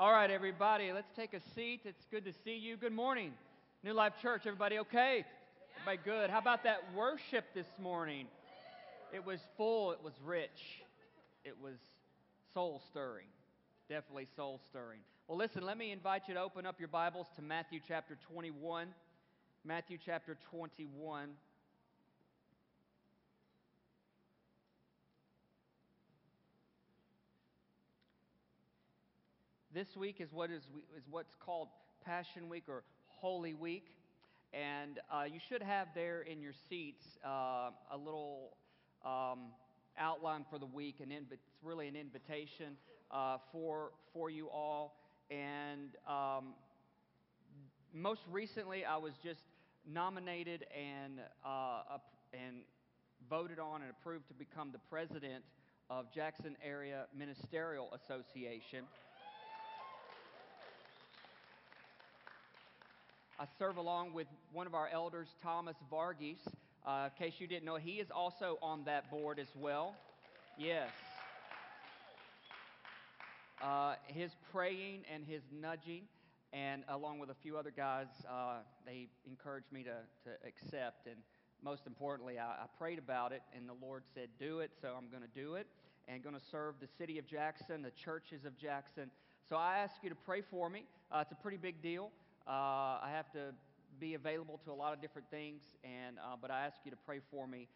All right, everybody, let's take a seat. It's good to see you. Good morning, New Life Church. Everybody okay? Everybody good? How about that worship this morning? It was full. It was rich. It was soul-stirring, definitely soul-stirring. Well, listen, let me invite you to open up your Bibles to Matthew chapter 21. Matthew chapter 21. This week is what's called Passion Week or Holy Week, and you should have there in your seats a little outline for the week, and it's really an invitation for you all. And most recently, I was just nominated and voted on and approved to become the president of Jackson Area Ministerial Association. I serve along with one of our elders, Thomas Vargis. In case you didn't know, he is also on that board as well. Yes. His praying and his nudging, and along with a few other guys, they encouraged me to accept. And most importantly, I prayed about it, and the Lord said, do it, so I'm going to do it. And going to serve the city of Jackson, the churches of Jackson. So I ask you to pray for me. It's a pretty big deal. I have to be available to a lot of different things, but I ask you to pray for me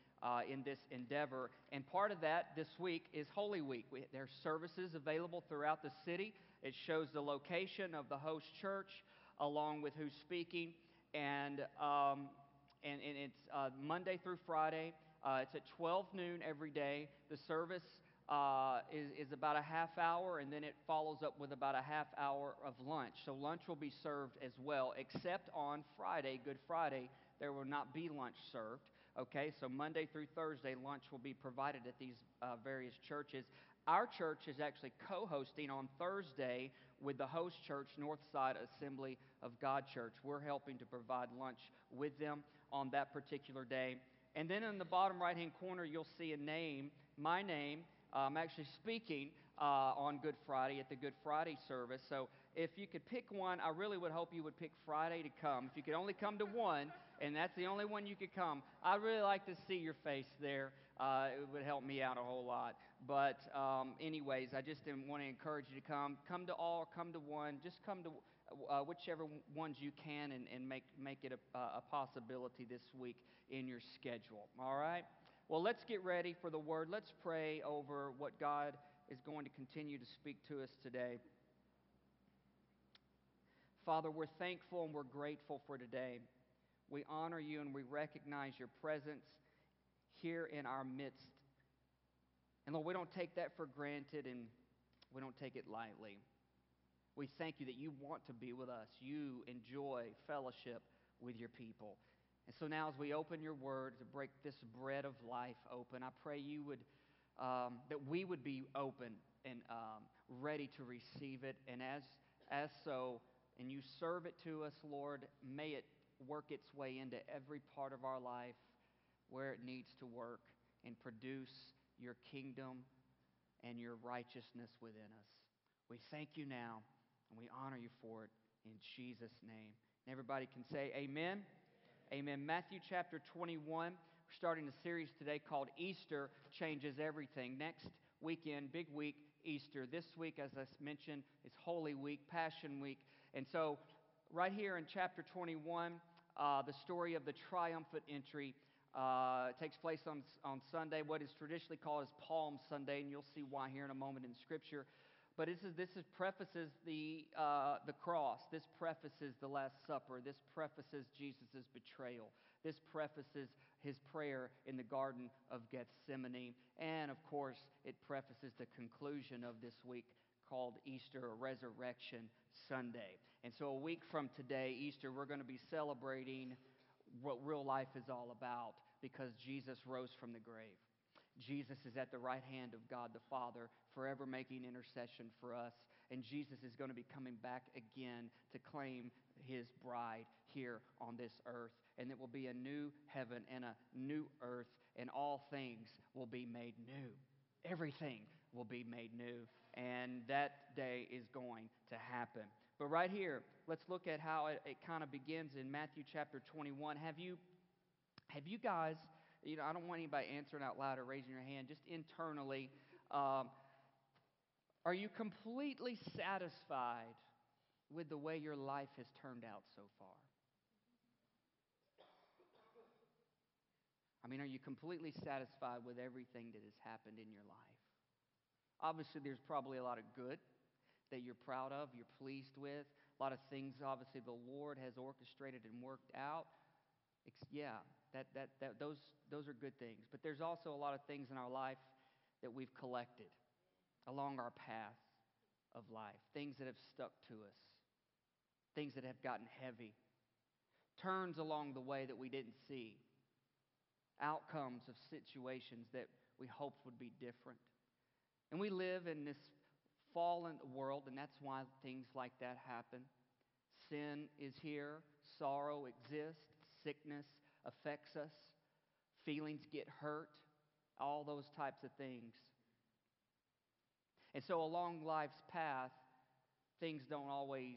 in this endeavor. And part of that this week is Holy Week. There are services available throughout the city. It shows the location of the host church, along with who's speaking, and it's Monday through Friday. It's at 12 noon every day. The service is about a half hour, and then it follows up with about a half hour of lunch. So lunch will be served as well, except on Friday, Good Friday, there will not be lunch served. Okay, so Monday through Thursday, lunch will be provided at these various churches. Our church is actually co-hosting on Thursday with the host church, Northside Assembly of God Church. We're helping to provide lunch with them on that particular day. And then in the bottom right-hand corner, you'll see a name, my name. I'm actually speaking on Good Friday at the Good Friday service. So if you could pick one, I really would hope you would pick Friday to come. If you could only come to one, and that's the only one you could come, I'd really like to see your face there. It would help me out a whole lot. But anyways, I just want to encourage you to come. Come to all, come to one. Just come to whichever ones you can and make it a possibility this week in your schedule. All right? Well, let's get ready for the Word. Let's pray over what God is going to continue to speak to us today. Father, we're thankful and we're grateful for today. We honor you and we recognize your presence here in our midst. And Lord, we don't take that for granted, and we don't take it lightly. We thank you that you want to be with us. You enjoy fellowship with your people. And so now as we open your word to break this bread of life open, I pray you would, that we would be open and ready to receive it. And and you serve it to us, Lord, may it work its way into every part of our life where it needs to work and produce your kingdom and your righteousness within us. We thank you now, and we honor you for it in Jesus' name. And everybody can say amen. Amen. Matthew chapter 21, we're starting a series today called Easter Changes Everything. Next weekend, big week, Easter. This week, as I mentioned, is Holy Week, Passion Week. And so right here in chapter 21, the story of the triumphant entry takes place on Sunday, what is traditionally called as Palm Sunday, and you'll see why here in a moment in Scripture. But this prefaces the cross. This prefaces the Last Supper. This prefaces Jesus' betrayal. This prefaces his prayer in the Garden of Gethsemane. And, of course, it prefaces the conclusion of this week called Easter or Resurrection Sunday. And so a week from today, Easter, we're going to be celebrating what real life is all about because Jesus rose from the grave. Jesus is at the right hand of God the Father, forever making intercession for us. And Jesus is going to be coming back again to claim his bride here on this earth. And it will be a new heaven and a new earth, and all things will be made new. Everything will be made new. And and that day is going to happen. But right here, let's look at how it kind of begins in Matthew chapter 21. Have you guys, you know, I don't want anybody answering out loud or raising your hand, just internally, are you completely satisfied with the way your life has turned out so far? I mean, are you completely satisfied with everything that has happened in your life? Obviously, there's probably a lot of good that you're proud of, you're pleased with. A lot of things, obviously, the Lord has orchestrated and worked out. Yeah, those are good things. But there's also a lot of things in our life that we've collected along our path of life, things that have stuck to us, things that have gotten heavy, turns along the way that we didn't see, outcomes of situations that we hoped would be different. And we live in this fallen world, and that's why things like that happen. Sin is here, sorrow exists, sickness affects us, feelings get hurt, all those types of things. And so along life's path, things don't always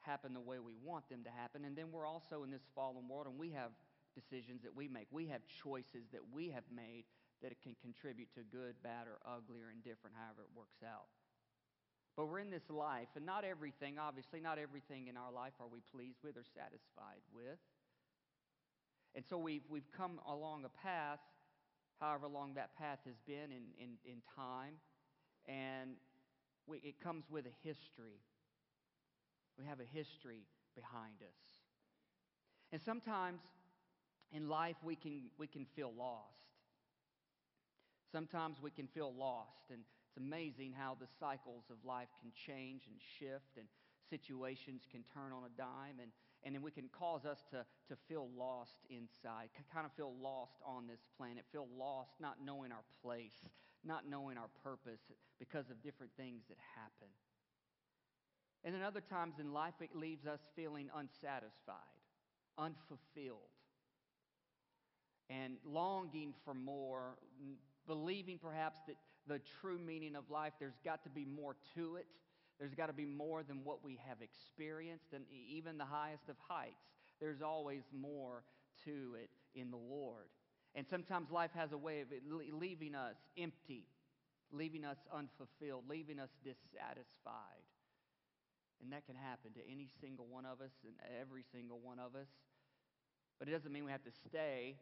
happen the way we want them to happen. And then we're also in this fallen world, and we have decisions that we make. We have choices that we have made that it can contribute to good, bad, or ugly, or indifferent, however it works out. But we're in this life, and not everything, obviously, not everything in our life are we pleased with or satisfied with. And so we've come along a path, however long that path has been in time, and it comes with a history. We have a history behind us. And sometimes in life we can feel lost. Sometimes we can feel lost, and it's amazing how the cycles of life can change and shift, and situations can turn on a dime, and then we can cause us to feel lost inside, kind of feel lost on this planet, feel lost not knowing our place, not knowing our purpose because of different things that happen. And then other times in life, it leaves us feeling unsatisfied, unfulfilled, and longing for more, believing perhaps that the true meaning of life, there's got to be more to it. There's got to be more than what we have experienced, and even the highest of heights. There's always more to it in the Lord. And sometimes life has a way of leaving us empty, leaving us unfulfilled, leaving us dissatisfied. And that can happen to any single one of us and every single one of us. But it doesn't mean we have to stay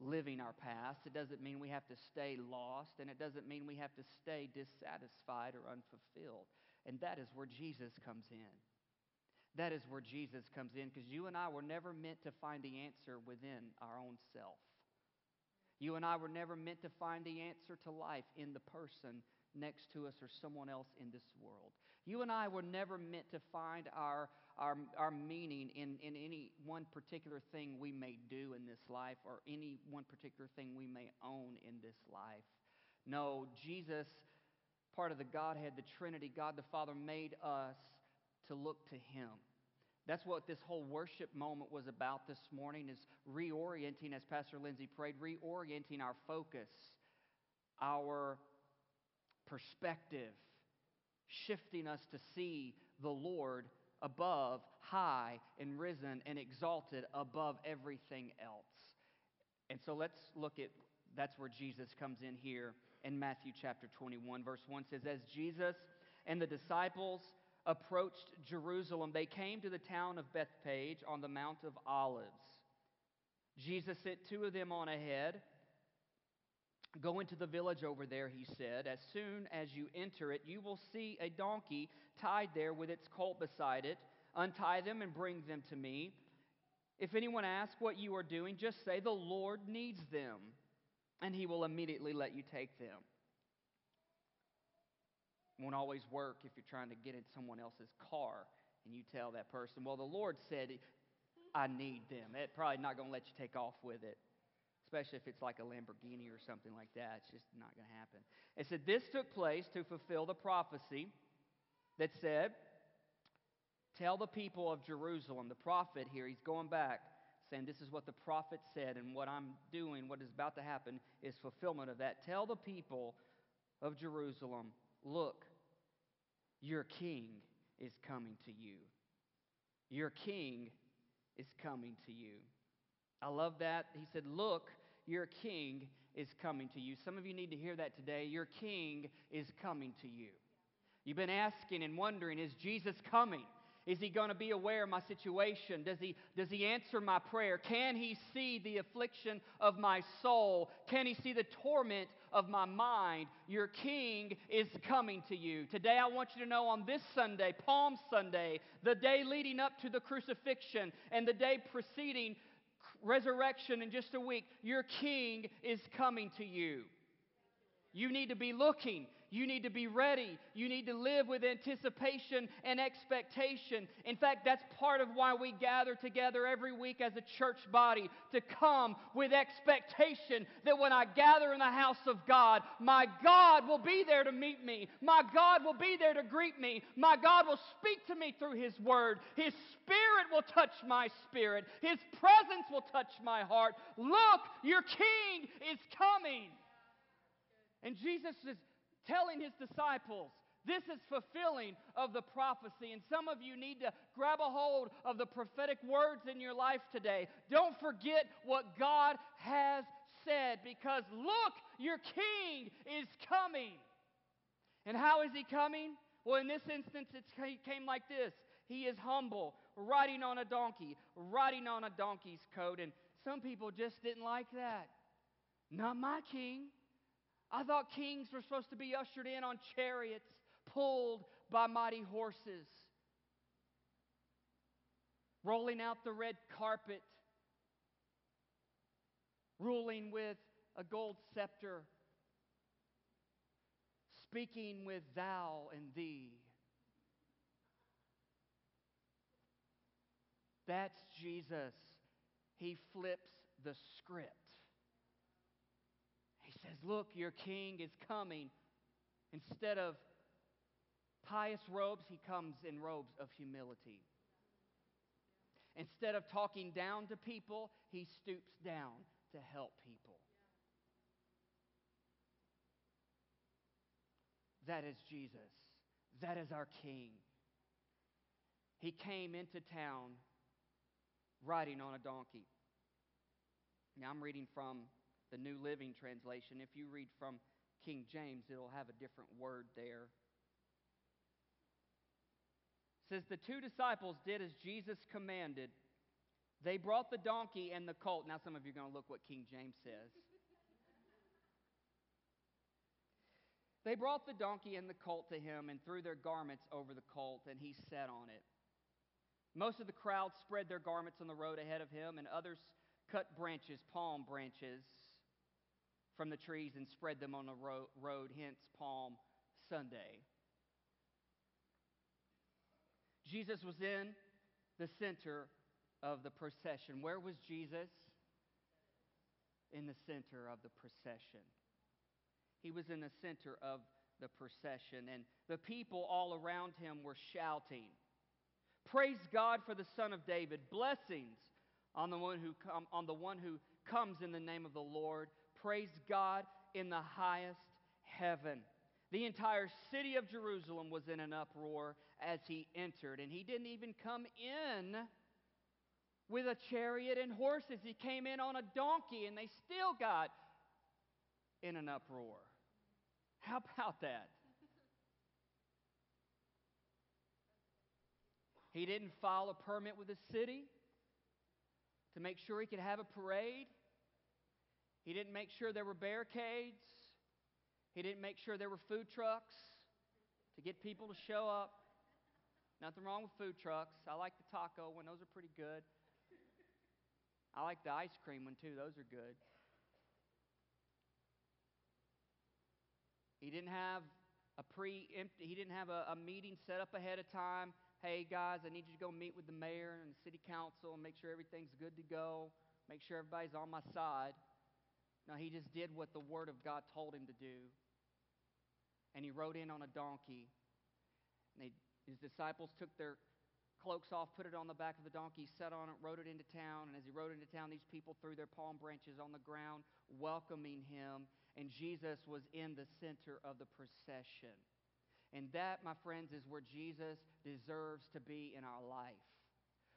living our past. It doesn't mean we have to stay lost, and it doesn't mean we have to stay dissatisfied or unfulfilled. And that is where Jesus comes in. That is where Jesus comes in, because you and I were never meant to find the answer within our own self. You and I were never meant to find the answer to life in the person next to us or someone else in this world. You and I were never meant to find our meaning in any one particular thing we may do in this life, or any one particular thing we may own in this life. No, Jesus, part of the Godhead, the Trinity, God the Father, made us to look to Him. That's what this whole worship moment was about this morning, is reorienting, as Pastor Lindsay prayed, reorienting our focus, our perspective, shifting us to see the Lord above, high and risen and exalted above everything else. And so let's look at, that's where Jesus comes in here in Matthew chapter 21. Verse 1 says, as Jesus and the disciples approached Jerusalem, they came to the town of Bethpage on the Mount of Olives. Jesus sent two of them on ahead. Go into the village over there, he said. As soon as you enter it, you will see a donkey tied there with its colt beside it. Untie them and bring them to me. If anyone asks what you are doing, just say, the Lord needs them, and he will immediately let you take them. It won't always work if you're trying to get in someone else's car, and you tell that person, well, the Lord said, I need them. They're probably not going to let you take off with it. Especially if it's like a Lamborghini or something like that. It's just not going to happen. It said, this took place to fulfill the prophecy that said, tell the people of Jerusalem, the prophet here, he's going back, saying this is what the prophet said, and what I'm doing, what is about to happen, is fulfillment of that. Tell the people of Jerusalem look, your king is coming to you. Your king is coming to you. I love that. He said, look, your king is coming to you. Some of you need to hear that today. Your king is coming to you. You've been asking and wondering, is Jesus coming? Is he going to be aware of my situation? Does he answer my prayer? Can he see the affliction of my soul? Can he see the torment of my mind? Your king is coming to you. Today I want you to know on this Sunday, Palm Sunday, the day leading up to the crucifixion and the day preceding resurrection in just a week, your king is coming to you. You need to be looking. You need to be ready. You need to live with anticipation and expectation. In fact, that's part of why we gather together every week as a church body, to come with expectation that when I gather in the house of God, my God will be there to meet me. My God will be there to greet me. My God will speak to me through His Word. His Spirit will touch my spirit. His presence will touch my heart. Look, your King is coming. And Jesus is telling his disciples, this is fulfilling of the prophecy. And some of you need to grab a hold of the prophetic words in your life today. Don't forget what God has said, because look, your king is coming. And how is he coming? Well, in this instance, it came like this. He is humble, riding on a donkey, riding on a donkey's coat. And some people just didn't like that. Not my king. I thought kings were supposed to be ushered in on chariots, pulled by mighty horses, rolling out the red carpet, ruling with a gold scepter, speaking with thou and thee. That's Jesus. He flips the script. He says, look, your king is coming. Instead of pious robes, he comes in robes of humility. Instead of talking down to people, he stoops down to help people. That is Jesus. That is our king. He came into town riding on a donkey. Now I'm reading from the New Living Translation. If you read from King James, it'll have a different word there. It says, the two disciples did as Jesus commanded. They brought the donkey and the colt. Now some of you are going to look what King James says. They brought the donkey and the colt to him and threw their garments over the colt, and he sat on it. Most of the crowd spread their garments on the road ahead of him, and others cut branches, palm branches, from the trees and spread them on the road, hence Palm Sunday. Jesus was in the center of the procession. Where was Jesus? In the center of the procession. He was in the center of the procession, and the people all around him were shouting, praise God for the Son of David, blessings on the one who comes in the name of the Lord. Praise God in the highest heaven. The entire city of Jerusalem was in an uproar as he entered. And he didn't even come in with a chariot and horses. He came in on a donkey, and they still got in an uproar. How about that? He didn't file a permit with the city to make sure he could have a parade. He didn't make sure there were barricades. He didn't make sure there were food trucks to get people to show up. Nothing wrong with food trucks. I like the taco one. Those are pretty good. I like the ice cream one too. Those are good. He didn't have a meeting set up ahead of time. Hey guys, I need you to go meet with the mayor and the city council and make sure everything's good to go. Make sure everybody's on my side. No, he just did what the Word of God told him to do. And he rode in on a donkey. And his disciples took their cloaks off, put it on the back of the donkey, sat on it, rode it into town. And as he rode into town, these people threw their palm branches on the ground, welcoming him. And Jesus was in the center of the procession. And that, my friends, is where Jesus deserves to be in our life.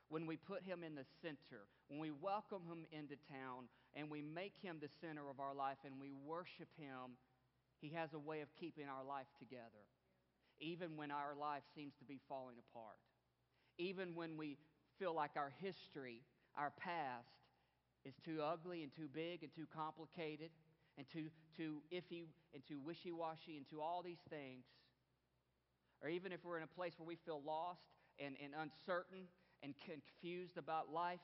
When we put him in the center, when we welcome him into town, and we make him the center of our life and we worship him, he has a way of keeping our life together. Even when our life seems to be falling apart. Even when we feel like our history, our past, is too ugly and too big and too complicated and too iffy and too wishy-washy and too all these things. Or even if we're in a place where we feel lost and uncertain and confused about life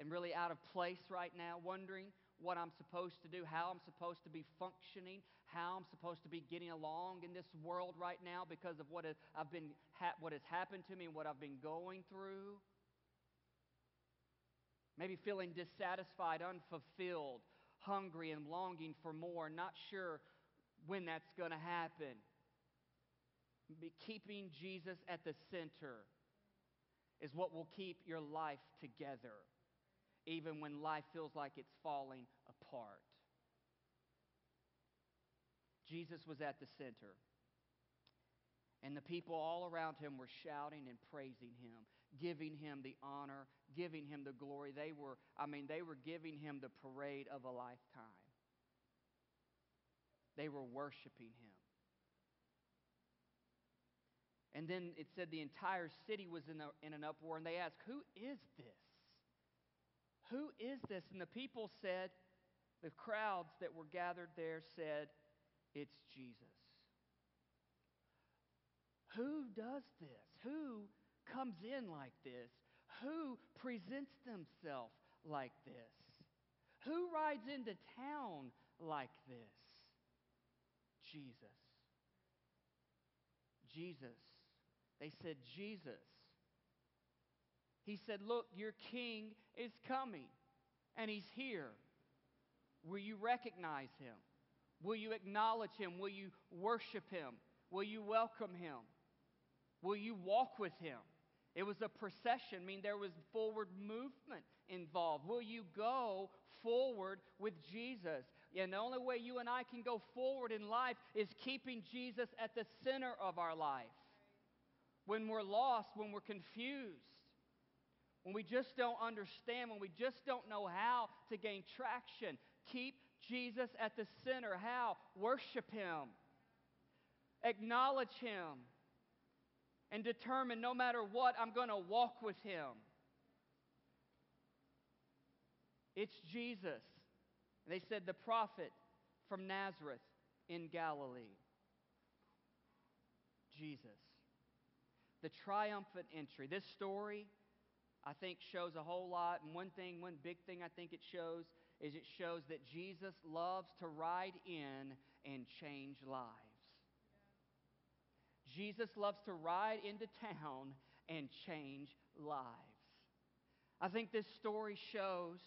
and really out of place right now, wondering what I'm supposed to do, how I'm supposed to be functioning, how I'm supposed to be getting along in this world right now because of what has happened to me and what I've been going through. Maybe feeling dissatisfied, unfulfilled, hungry and longing for more, not sure when that's going to happen. Be keeping Jesus at the center is what will keep your life together, even when life feels like it's falling apart. Jesus was at the center, and the people all around him were shouting and praising him, giving him the honor, giving him the glory. They were giving him the parade of a lifetime. They were worshiping him. And then it said the entire city was in an uproar, and they asked, "Who is this? Who is this?" And the people said, the crowds that were gathered there said, "It's Jesus." Who does this? Who comes in like this? Who presents themselves like this? Who rides into town like this? Jesus. Jesus. They said, "Jesus." He said, "Look, your king is coming, and he's here. Will you recognize him? Will you acknowledge him? Will you worship him? Will you welcome him? Will you walk with him?" It was a procession. I mean, there was forward movement involved. Will you go forward with Jesus? And the only way you and I can go forward in life is keeping Jesus at the center of our life. When we're lost, when we're confused, when we just don't understand, when we just don't know how to gain traction, keep Jesus at the center. How? Worship him. Acknowledge him. And determine, no matter what, I'm going to walk with him. It's Jesus. And they said, the prophet from Nazareth in Galilee. Jesus. The triumphant entry. This story, I think, shows a whole lot. And one big thing I think it shows is it shows that Jesus loves to ride in and change lives. Jesus loves to ride into town and change lives. I think this story shows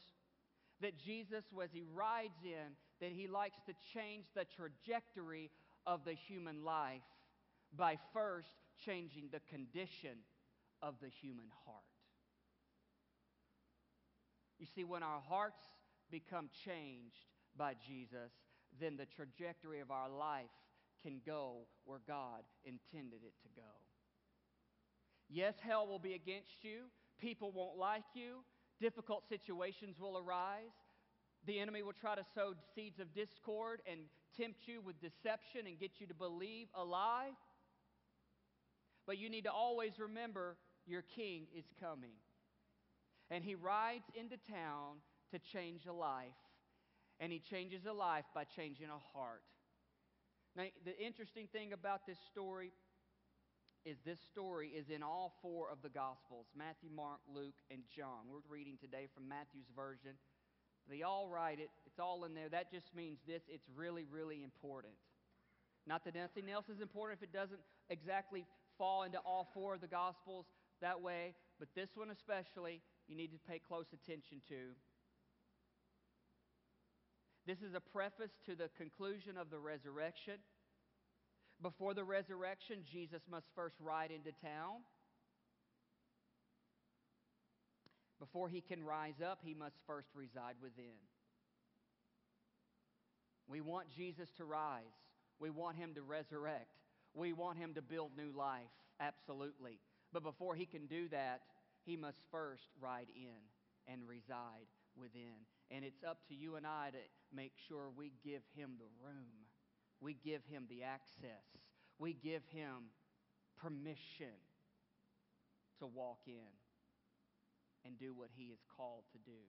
that Jesus, as he rides in, that he likes to change the trajectory of the human life by first changing the condition of the human heart. You see, when our hearts become changed by Jesus, then the trajectory of our life can go where God intended it to go. Yes, hell will be against you. People won't like you. Difficult situations will arise. The enemy will try to sow seeds of discord and tempt you with deception and get you to believe a lie. But you need to always remember your king is coming. And he rides into town to change a life. And he changes a life by changing a heart. Now, the interesting thing about this story is in all four of the Gospels, Matthew, Mark, Luke, and John. We're reading today from Matthew's version. They all write it. It's all in there. That just means this. It's really, really important. Not that nothing else is important if it doesn't exactly fall into all four of the Gospels that way. But this one especially, you need to pay close attention to. This is a preface to the conclusion of the resurrection. Before the resurrection, Jesus must first ride into town. Before he can rise up, he must first reside within. We want Jesus to rise. We want him to resurrect. We want him to build new life, absolutely. But before he can do that, he must first ride in and reside within. And it's up to you and I to make sure we give him the room. We give him the access. We give him permission to walk in and do what he is called to do.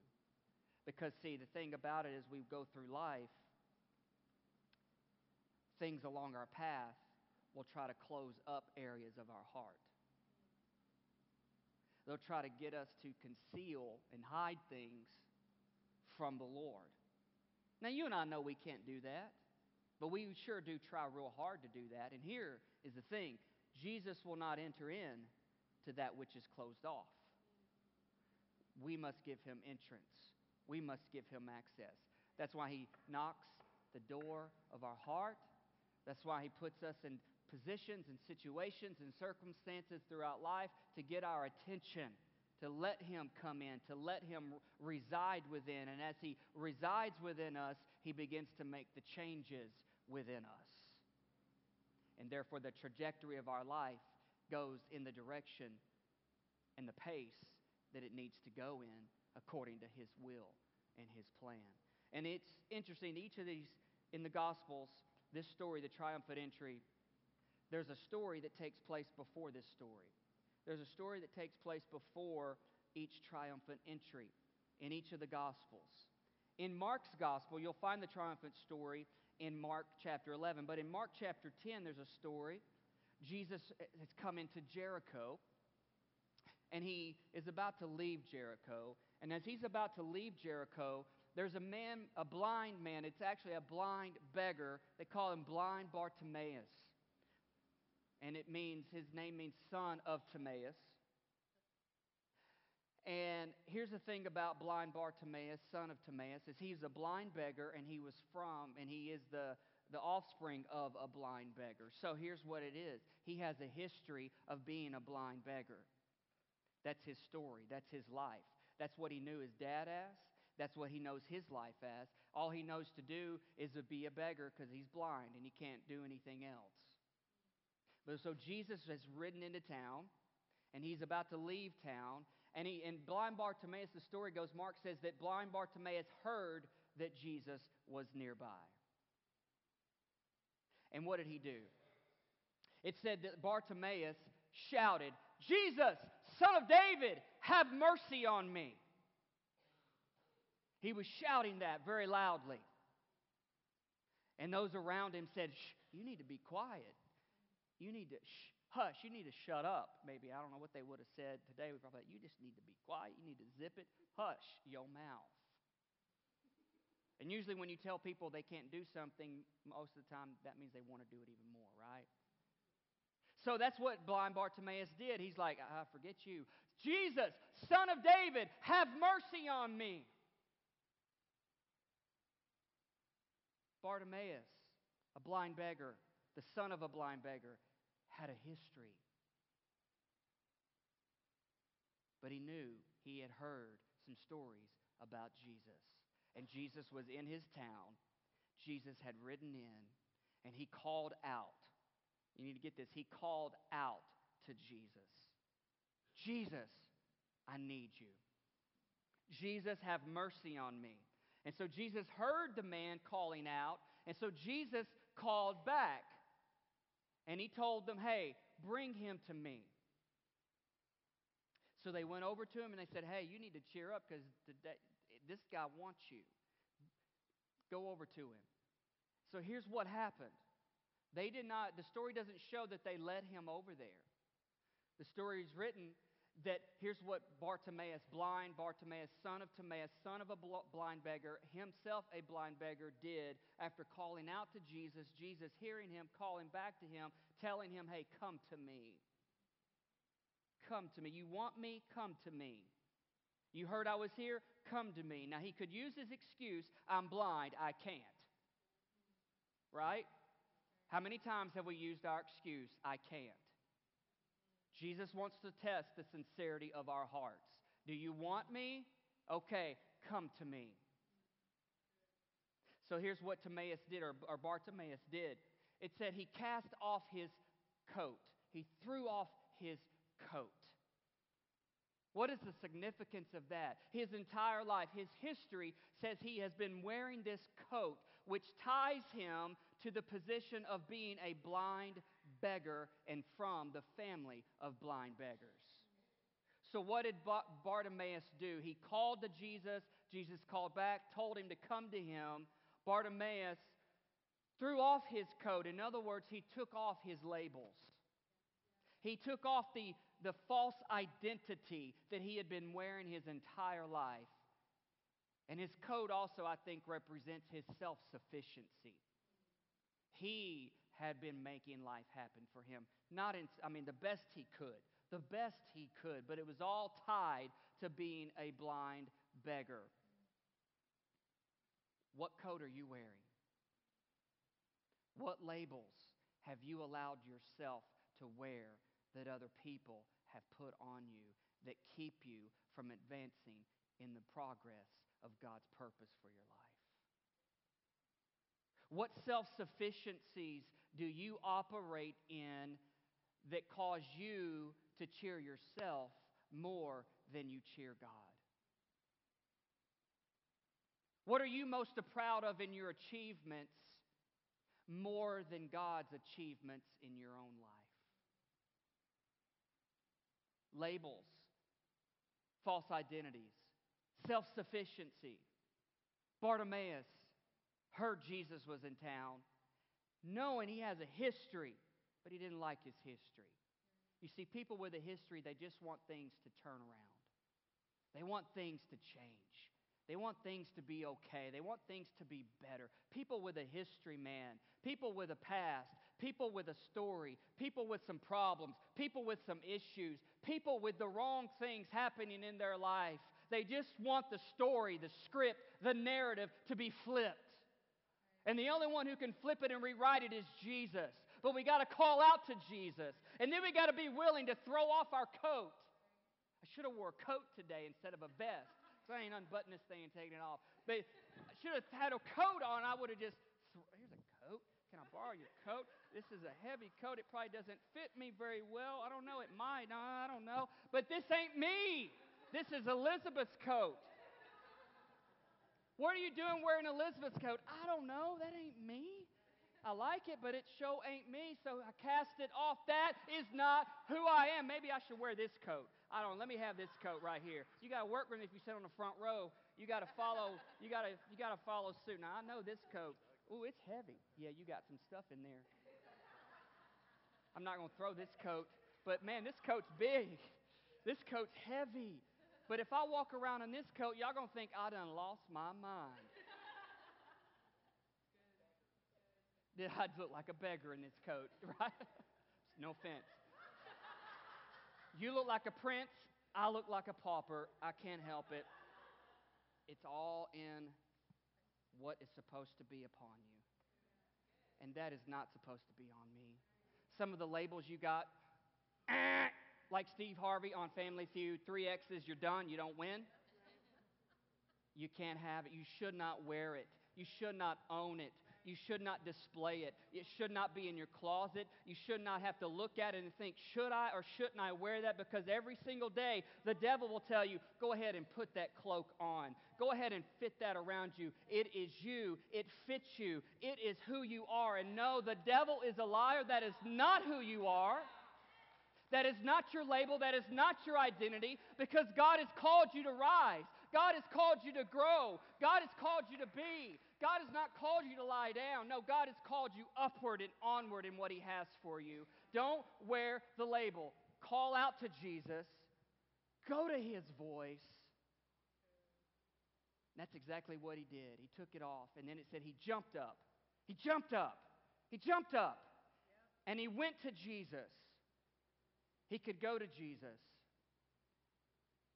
Because, see, the thing about it is we go through life, things along our path will try to close up areas of our heart. They'll try to get us to conceal and hide things from the Lord. Now, you and I know we can't do that, but we sure do try real hard to do that. And here is the thing. Jesus will not enter in to that which is closed off. We must give him entrance. We must give him access. That's why he knocks the door of our heart. That's why he puts us in positions and situations and circumstances throughout life to get our attention, to let him come in, to let him reside within. And as he resides within us, he begins to make the changes within us. And therefore, the trajectory of our life goes in the direction and the pace that it needs to go in according to his will and his plan. And it's interesting, each of these in the Gospels, this story, the triumphant entry, there's a story that takes place before this story. There's a story that takes place before each triumphant entry in each of the Gospels. In Mark's Gospel, you'll find the triumphant story in Mark chapter 11. But in Mark chapter 10, there's a story. Jesus has come into Jericho, and he is about to leave Jericho. And as he's about to leave Jericho, there's a man, a blind man. It's actually a blind beggar. They call him Blind Bartimaeus. And it means, his name means son of Timaeus. And here's the thing about blind Bartimaeus, son of Timaeus, is he's a blind beggar, and he is the offspring of a blind beggar. So here's what it is. He has a history of being a blind beggar. That's his story. That's his life. That's what he knew his dad as. That's what he knows his life as. All he knows to do is to be a beggar because he's blind and he can't do anything else. But so Jesus has ridden into town, and he's about to leave town. And blind Bartimaeus, the story goes, Mark says that blind Bartimaeus heard that Jesus was nearby. And what did he do? It said that Bartimaeus shouted, "Jesus, Son of David, have mercy on me." He was shouting that very loudly. And those around him said, "Shh, you need to be quiet. You need to hush. You need to shut up." Maybe, I don't know what they would have said today. We probably, "You just need to be quiet. You need to zip it. Hush your mouth." And usually when you tell people they can't do something, most of the time that means they want to do it even more, right? So that's what blind Bartimaeus did. He's like, "I forget you. Jesus, Son of David, have mercy on me." Bartimaeus, a blind beggar, the son of a blind beggar, had a history. But he knew, he had heard some stories about Jesus. And Jesus was in his town. Jesus had ridden in, and he called out. You need to get this. He called out to Jesus. "Jesus, I need you. Jesus, have mercy on me." And so Jesus heard the man calling out, and so Jesus called back. And he told them, "Hey, bring him to me." So they went over to him and they said, "Hey, you need to cheer up because this guy wants you. Go over to him." So here's what happened. They did not, the story doesn't show that they led him over there. The story is written that here's what Bartimaeus, blind Bartimaeus, son of Timaeus, son of a blind beggar, himself a blind beggar, did after calling out to Jesus. Jesus hearing him, calling back to him, telling him, "Hey, come to me. Come to me. You want me? Come to me. You heard I was here? Come to me." Now, he could use his excuse, "I'm blind, I can't." Right? How many times have we used our excuse, "I can't"? Jesus wants to test the sincerity of our hearts. "Do you want me? Okay, come to me." So here's what Bartimaeus did. It said he cast off his coat. He threw off his coat. What is the significance of that? His entire life, his history says he has been wearing this coat, which ties him to the position of being a blind beggar and from the family of blind beggars. So what did Bartimaeus do? He called to Jesus. Jesus called back, told him to come to him. Bartimaeus threw off his coat. In other words, he took off his labels. He took off the false identity that he had been wearing his entire life. And his coat also, I think, represents his self-sufficiency. He had been making life happen for him. The best he could. The best he could. But it was all tied to being a blind beggar. What coat are you wearing? What labels have you allowed yourself to wear that other people have put on you that keep you from advancing in the progress of God's purpose for your life? What self-sufficiencies do you operate in that cause you to cheer yourself more than you cheer God? What are you most proud of in your achievements more than God's achievements in your own life? Labels, false identities, self-sufficiency. Bartimaeus heard Jesus was in town, knowing he has a history, but he didn't like his history. You see, people with a history, they just want things to turn around. They want things to change. They want things to be okay. They want things to be better. People with a history, man. People with a past. People with a story. People with some problems. People with some issues. People with the wrong things happening in their life. They just want the story, the script, the narrative to be flipped. And the only one who can flip it and rewrite it is Jesus. But we got to call out to Jesus. And then we got to be willing to throw off our coat. I should have wore a coat today instead of a vest. I ain't unbuttoning this thing and taking it off. But I should have had a coat on. I would have just, here's a coat. Can I borrow your coat? This is a heavy coat. It probably doesn't fit me very well. I don't know. It might. No, I don't know. But this ain't me. This is Elizabeth's coat. What are you doing wearing Elizabeth's coat? I don't know. That ain't me. I like it, but it sure ain't me, so I cast it off. That is not who I am. Maybe I should wear this coat. I don't know. Let me have this coat right here. You got to work with me if you sit on the front row. You got to follow. You got to follow suit. Now I know this coat. Ooh, it's heavy. Yeah, you got some stuff in there. I'm not gonna throw this coat, but man, this coat's big. This coat's heavy. But if I walk around in this coat, y'all gonna think I done lost my mind. I'd look like a beggar in this coat, right? No offense. You look like a prince. I look like a pauper. I can't help it. It's all in what is supposed to be upon you. And that is not supposed to be on me. Some of the labels you got, like Steve Harvey on Family Feud, 3 X's, you're done, you don't win. You can't have it. You should not wear it. You should not own it. You should not display it. It should not be in your closet. You should not have to look at it and think, should I or shouldn't I wear that? Because every single day, the devil will tell you, go ahead and put that cloak on. Go ahead and fit that around you. It is you. It fits you. It is who you are. And no, the devil is a liar. That is not who you are. That is not your label. That is not your identity. Because God has called you to rise. God has called you to grow. God has called you to be. God has not called you to lie down. No, God has called you upward and onward in what He has for you. Don't wear the label. Call out to Jesus. Go to His voice. And that's exactly what He did. He took it off. And then it said He jumped up. He jumped up. He jumped up. And He went to Jesus. He could go to Jesus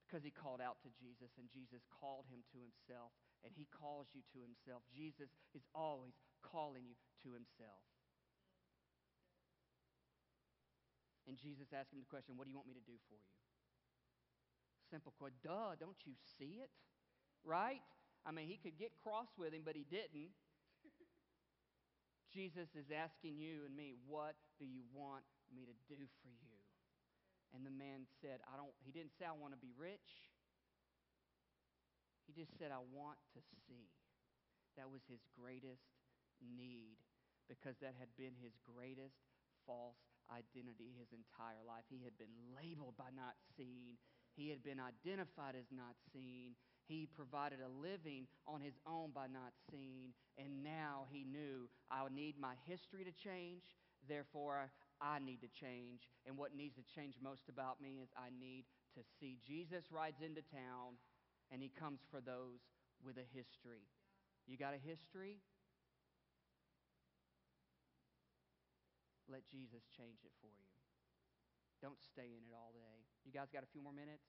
because he called out to Jesus, and Jesus called him to himself, and he calls you to himself. Jesus is always calling you to himself. And Jesus asked him the question, what do you want me to do for you? Simple question. Duh, don't you see it? Right? He could get cross with him, but he didn't. Jesus is asking you and me, what do you want me to do for you? And the man said, he didn't say, I want to be rich. He just said, I want to see. That was his greatest need, because that had been his greatest false identity his entire life. He had been labeled by not seen. He had been identified as not seen. He provided a living on his own by not seen. And now he knew, I need my history to change, therefore I need to change. And what needs to change most about me is I need to see. Jesus rides into town, and he comes for those with a history. You got a history? Let Jesus change it for you. Don't stay in it all day. You guys got a few more minutes?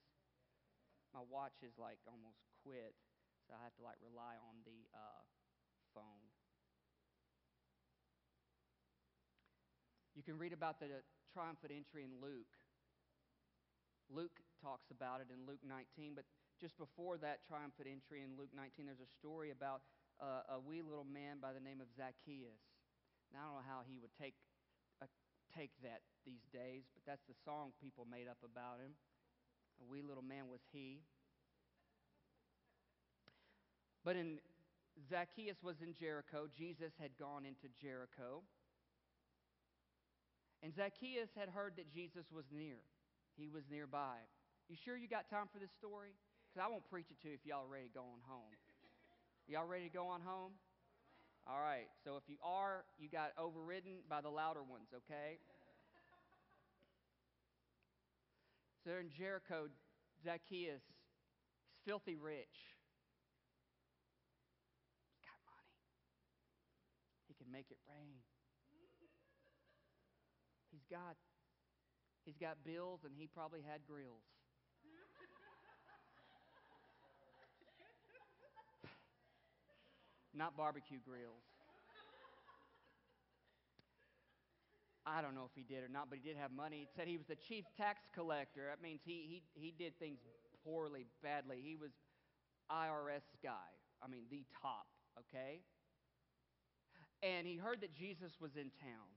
My watch is like almost quit, so I have to like rely on the phone. You can read about the triumphant entry in Luke. Luke talks about it in Luke 19, but just before that triumphant entry in Luke 19, there's a story about a wee little man by the name of Zacchaeus. Now, I don't know how he would take that these days, but that's the song people made up about him. A wee little man was he. But Zacchaeus was in Jericho. Jesus had gone into Jericho. And Zacchaeus had heard that Jesus was near. He was nearby. You sure you got time for this story? Because I won't preach it to you if y'all are ready to go on home. Y'all ready to go on home? All right, so if you are, you got overridden by the louder ones, okay? So in Jericho, Zacchaeus is filthy rich. He's got money. He can make it rain. He's got bills, and he probably had grills. Not barbecue grills. I don't know if he did or not, but he did have money. It said he was the chief tax collector. That means he did things poorly, badly. He was IRS guy. I mean, the top, okay? And he heard that Jesus was in town.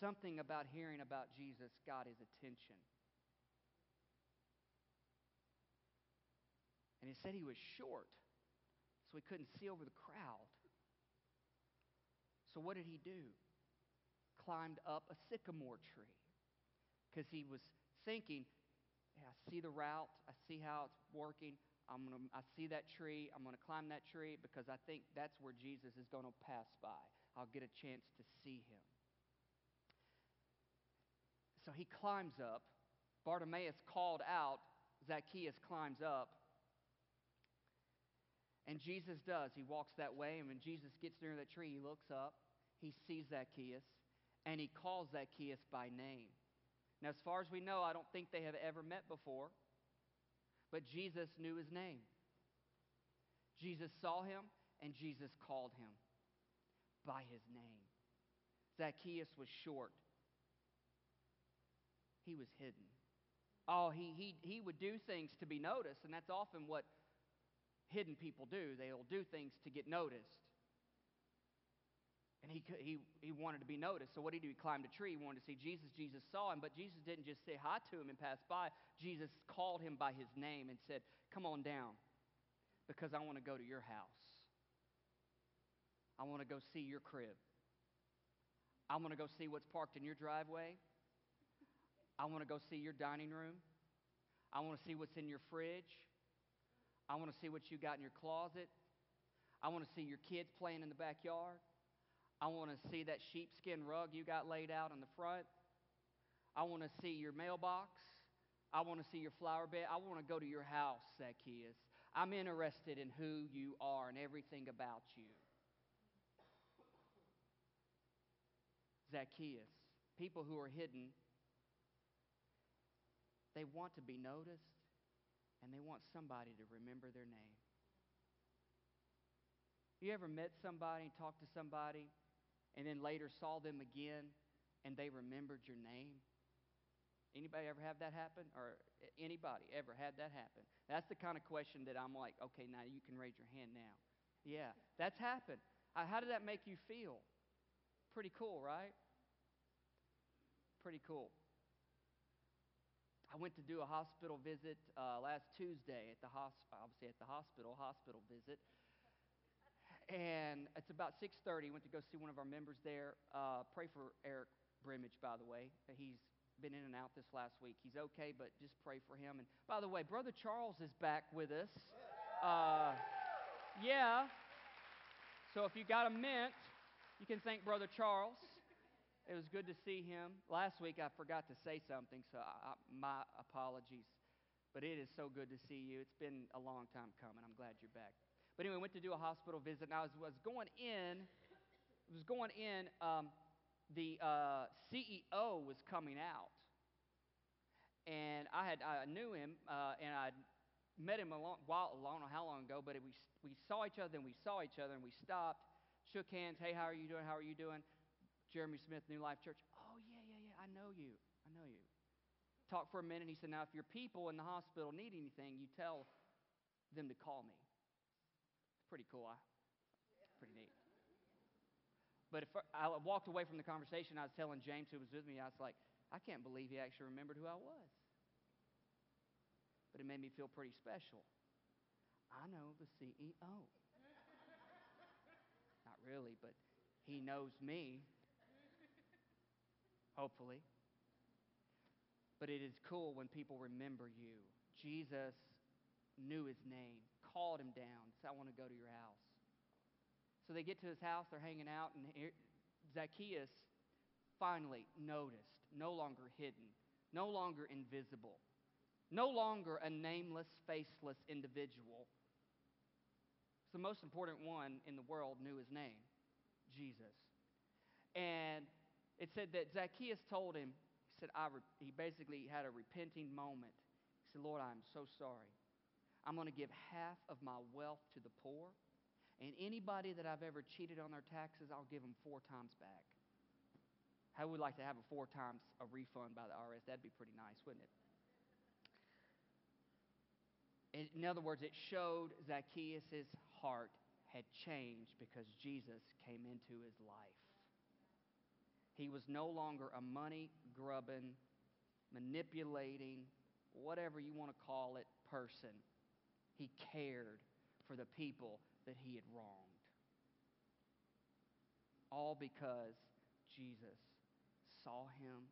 Something about hearing about Jesus got his attention. And it said he was short, so he couldn't see over the crowd. So what did he do? Climbed up a sycamore tree, because he was thinking, hey, I see the route, I see how it's working, I see that tree, I'm going to climb that tree because I think that's where Jesus is going to pass by. I'll get a chance to see him. So he climbs up. Bartimaeus called out. Zacchaeus climbs up. And Jesus does. He walks that way, and when Jesus gets near that tree, he looks up, he sees Zacchaeus, and he calls Zacchaeus by name. Now, as far as we know, I don't think they have ever met before, but Jesus knew his name. Jesus saw him, and Jesus called him by his name. Zacchaeus was short. He was hidden. Oh, he would do things to be noticed, and that's often what hidden people do. They'll do things to get noticed. And he wanted to be noticed. So what did he do? He climbed a tree. He wanted to see Jesus. Jesus saw him, but Jesus didn't just say hi to him and pass by. Jesus called him by his name and said, come on down, because I want to go to your house. I want to go see your crib. I want to go see what's parked in your driveway. I want to go see your dining room. I want to see what's in your fridge. I want to see what you got in your closet. I want to see your kids playing in the backyard. I want to see that sheepskin rug you got laid out in the front. I want to see your mailbox. I want to see your flower bed. I want to go to your house, Zacchaeus. I'm interested in who you are and everything about you. Zacchaeus, people who are hidden, they want to be noticed. And they want somebody to remember their name. You ever met somebody, talked to somebody, and then later saw them again, and they remembered your name? Anybody ever have that happen? Or anybody ever had that happen? That's the kind of question that I'm like, okay, now you can raise your hand now. Yeah, that's happened. How did that make you feel? Pretty cool, right? pretty cool. I went to do a hospital visit last Tuesday at the hospital visit. And it's about 6:30. Went to go see one of our members there. Pray for Eric Brimage, by the way. He's been in and out this last week. He's okay, but just pray for him. And by the way, Brother Charles is back with us. Yeah. So if you got a mint, you can thank Brother Charles. It was good to see him. Last week I forgot to say something, so my apologies. But it is so good to see you. It's been a long time coming. I'm glad you're back. But anyway, I went to do a hospital visit, and I was going in. The CEO was coming out, and I knew him, and I met him I don't know how long ago, but we saw each other, and we stopped, shook hands. Hey, how are you doing? How are you doing? Jeremy Smith, New Life Church. Oh, yeah, I know you. Talked for a minute, and he said, now, if your people in the hospital need anything, you tell them to call me. Pretty cool, pretty neat. But if I walked away from the conversation, I was telling James, who was with me, I was like, I can't believe he actually remembered who I was. But it made me feel pretty special. I know the CEO. Not really, but he knows me, hopefully. But it is cool when people remember you. Jesus knew his name, called him down, said, I want to go to your house. So they get to his house, they're hanging out, and Zacchaeus finally noticed, no longer hidden, no longer invisible, no longer a nameless, faceless individual. It's the most important one in the world knew his name, Jesus. And it said that Zacchaeus told him, he said, he basically had a repenting moment. He said, Lord, I'm so sorry. I'm going to give half of my wealth to the poor, and anybody that I've ever cheated on their taxes, I'll give them 4 times back. How would we like to have a 4 times a refund by the IRS? That'd be pretty nice, wouldn't it? In other words, it showed Zacchaeus' heart had changed because Jesus came into his life. He was no longer a money-grubbing, manipulating, whatever you want to call it, person. He cared for the people that he had wronged. All because Jesus saw him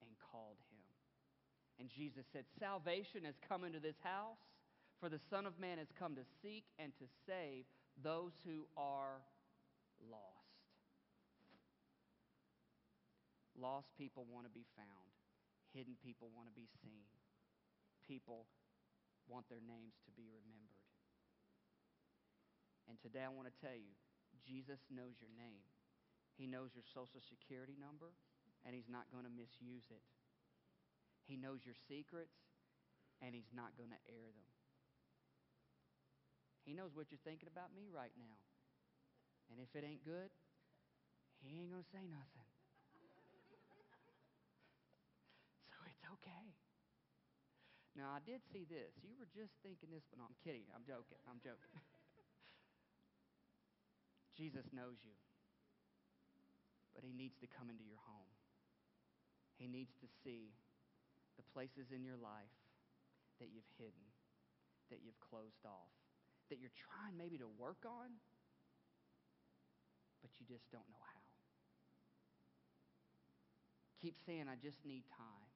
and called him. And Jesus said, salvation has come into this house, for the Son of Man has come to seek and to save those who are lost. Lost people want to be found. Hidden people want to be seen. People want their names to be remembered. And today I want to tell you, Jesus knows your name. He knows your social security number, and he's not going to misuse it. He knows your secrets, and he's not going to air them. He knows what you're thinking about me right now. And if it ain't good, he ain't going to say nothing. So it's okay. Now, I did see this. You were just thinking this, but no, I'm kidding. I'm joking. Jesus knows you, but he needs to come into your home. He needs to see the places in your life that you've hidden, that you've closed off, that you're trying maybe to work on, but you just don't know how. Keep saying, I just need time.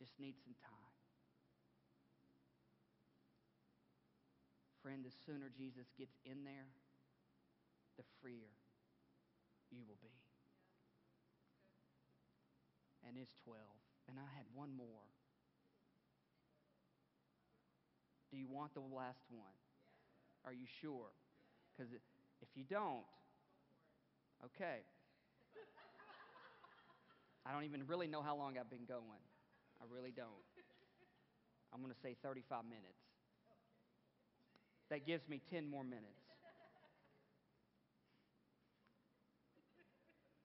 Just need some time. Friend, the sooner Jesus gets in there, the freer you will be. And it's 12. And I had one more. Do you want the last one? Are you sure? Because if you don't, okay. I don't even really know how long I've been going. I really don't. I'm going to say 35 minutes. That gives me 10 more minutes.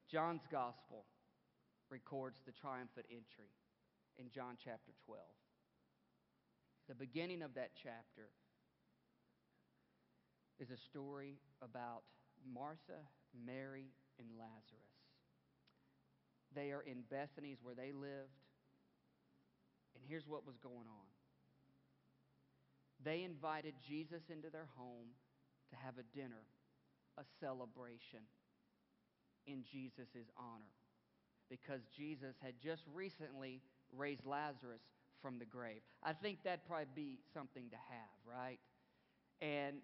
John's gospel records the triumphant entry in John chapter 12. The beginning of that chapter is a story about Martha, Mary, and Lazarus. They are in Bethany, where they lived. And here's what was going on. They invited Jesus into their home to have a dinner, a celebration in Jesus' honor, because Jesus had just recently raised Lazarus from the grave. I think that'd probably be something to have, right? And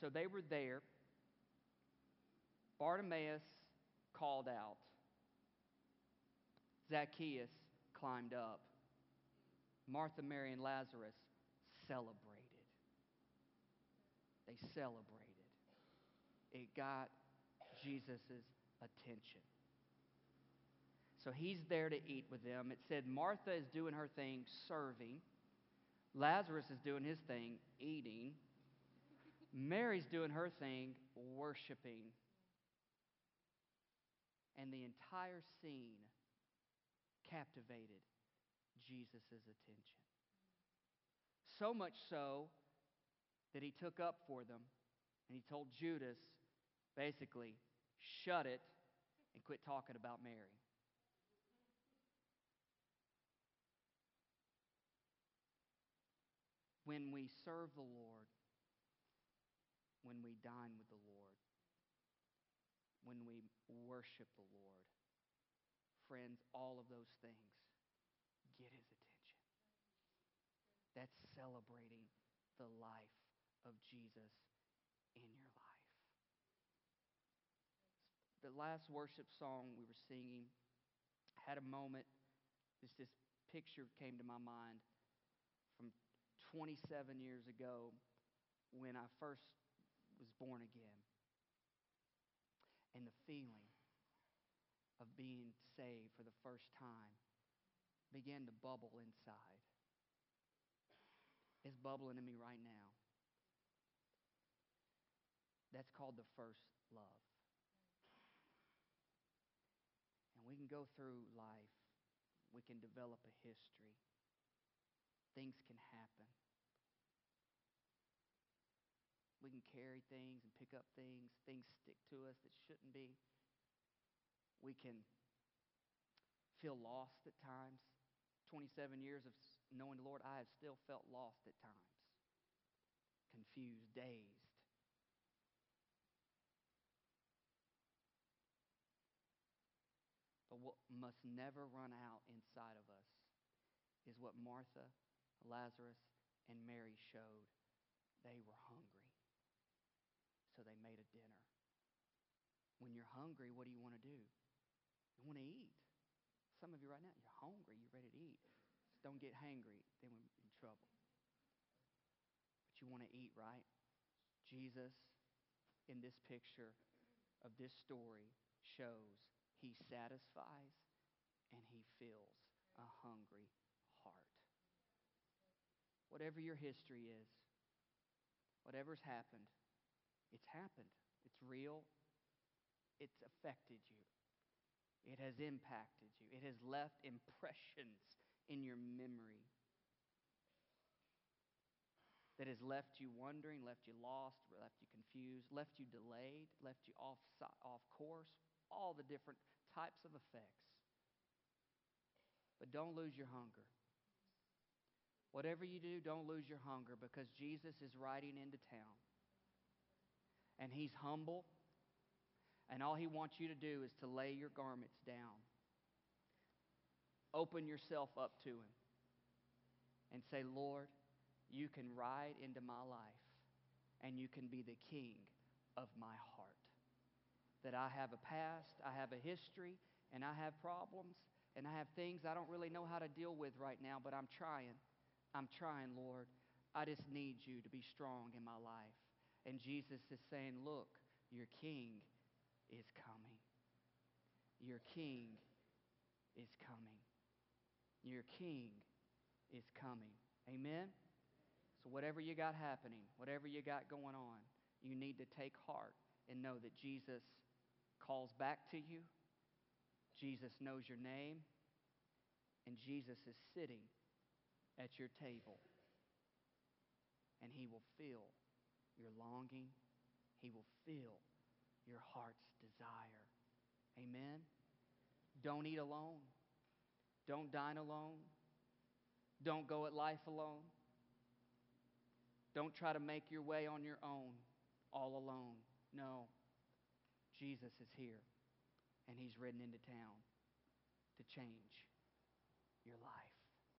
so they were there. Bartimaeus called out. Zacchaeus climbed up. Martha, Mary, and Lazarus celebrated. They celebrated. It got Jesus' attention. So he's there to eat with them. It said Martha is doing her thing, serving. Lazarus is doing his thing, eating. Mary's doing her thing, worshiping. And the entire scene captivated Jesus' attention. So much so that he took up for them and he told Judas, basically, shut it and quit talking about Mary. When we serve the Lord, when we dine with the Lord, when we worship the Lord, friends, all of those things get his attention. That's celebrating the life of Jesus in your life. The last worship song we were singing had a moment, this picture came to my mind from 27 years ago when I first was born again. And the feeling of being saved for the first time began to bubble inside. It's bubbling in me right now. That's called the first love. And we can go through life. We can develop a history. Things can happen. We can carry things and pick up things. Things stick to us that shouldn't be. We can feel lost at times. 27 years of knowing the Lord, I have still felt lost at times. Confused, dazed. But what must never run out inside of us is what Martha, Lazarus, and Mary showed. They were hungry, so they made a dinner. When you're hungry, what do you want to do? You want to eat. Some of you right now, you're hungry, you're ready to eat. Just don't get hangry, then we're in trouble. But you want to eat, right? Jesus, in this picture of this story, shows he satisfies and he fills a hungry heart. Whatever your history is, whatever's happened. It's real. It's affected you. It has impacted you. It has left impressions in your memory that has left you wondering, left you lost, left you confused, left you delayed, left you off course, all the different types of effects. But don't lose your hunger. Whatever you do, don't lose your hunger, because Jesus is riding into town. And he's humble. And all he wants you to do is to lay your garments down. Open yourself up to him. And say, Lord, you can ride into my life. And you can be the king of my heart. That I have a past, I have a history, and I have problems. And I have things I don't really know how to deal with right now, but I'm trying. I'm trying, Lord. I just need you to be strong in my life. And Jesus is saying, look, your king is coming. Your king is coming. Your king is coming. Amen? So whatever you got happening, whatever you got going on, you need to take heart and know that Jesus calls back to you. Jesus knows your name. And Jesus is sitting at your table. And he will fill your longing. He will fill your heart's desire. Amen? Don't eat alone. Don't dine alone. Don't go at life alone. Don't try to make your way on your own, all alone. No. Jesus is here, and he's ridden into town to change your life.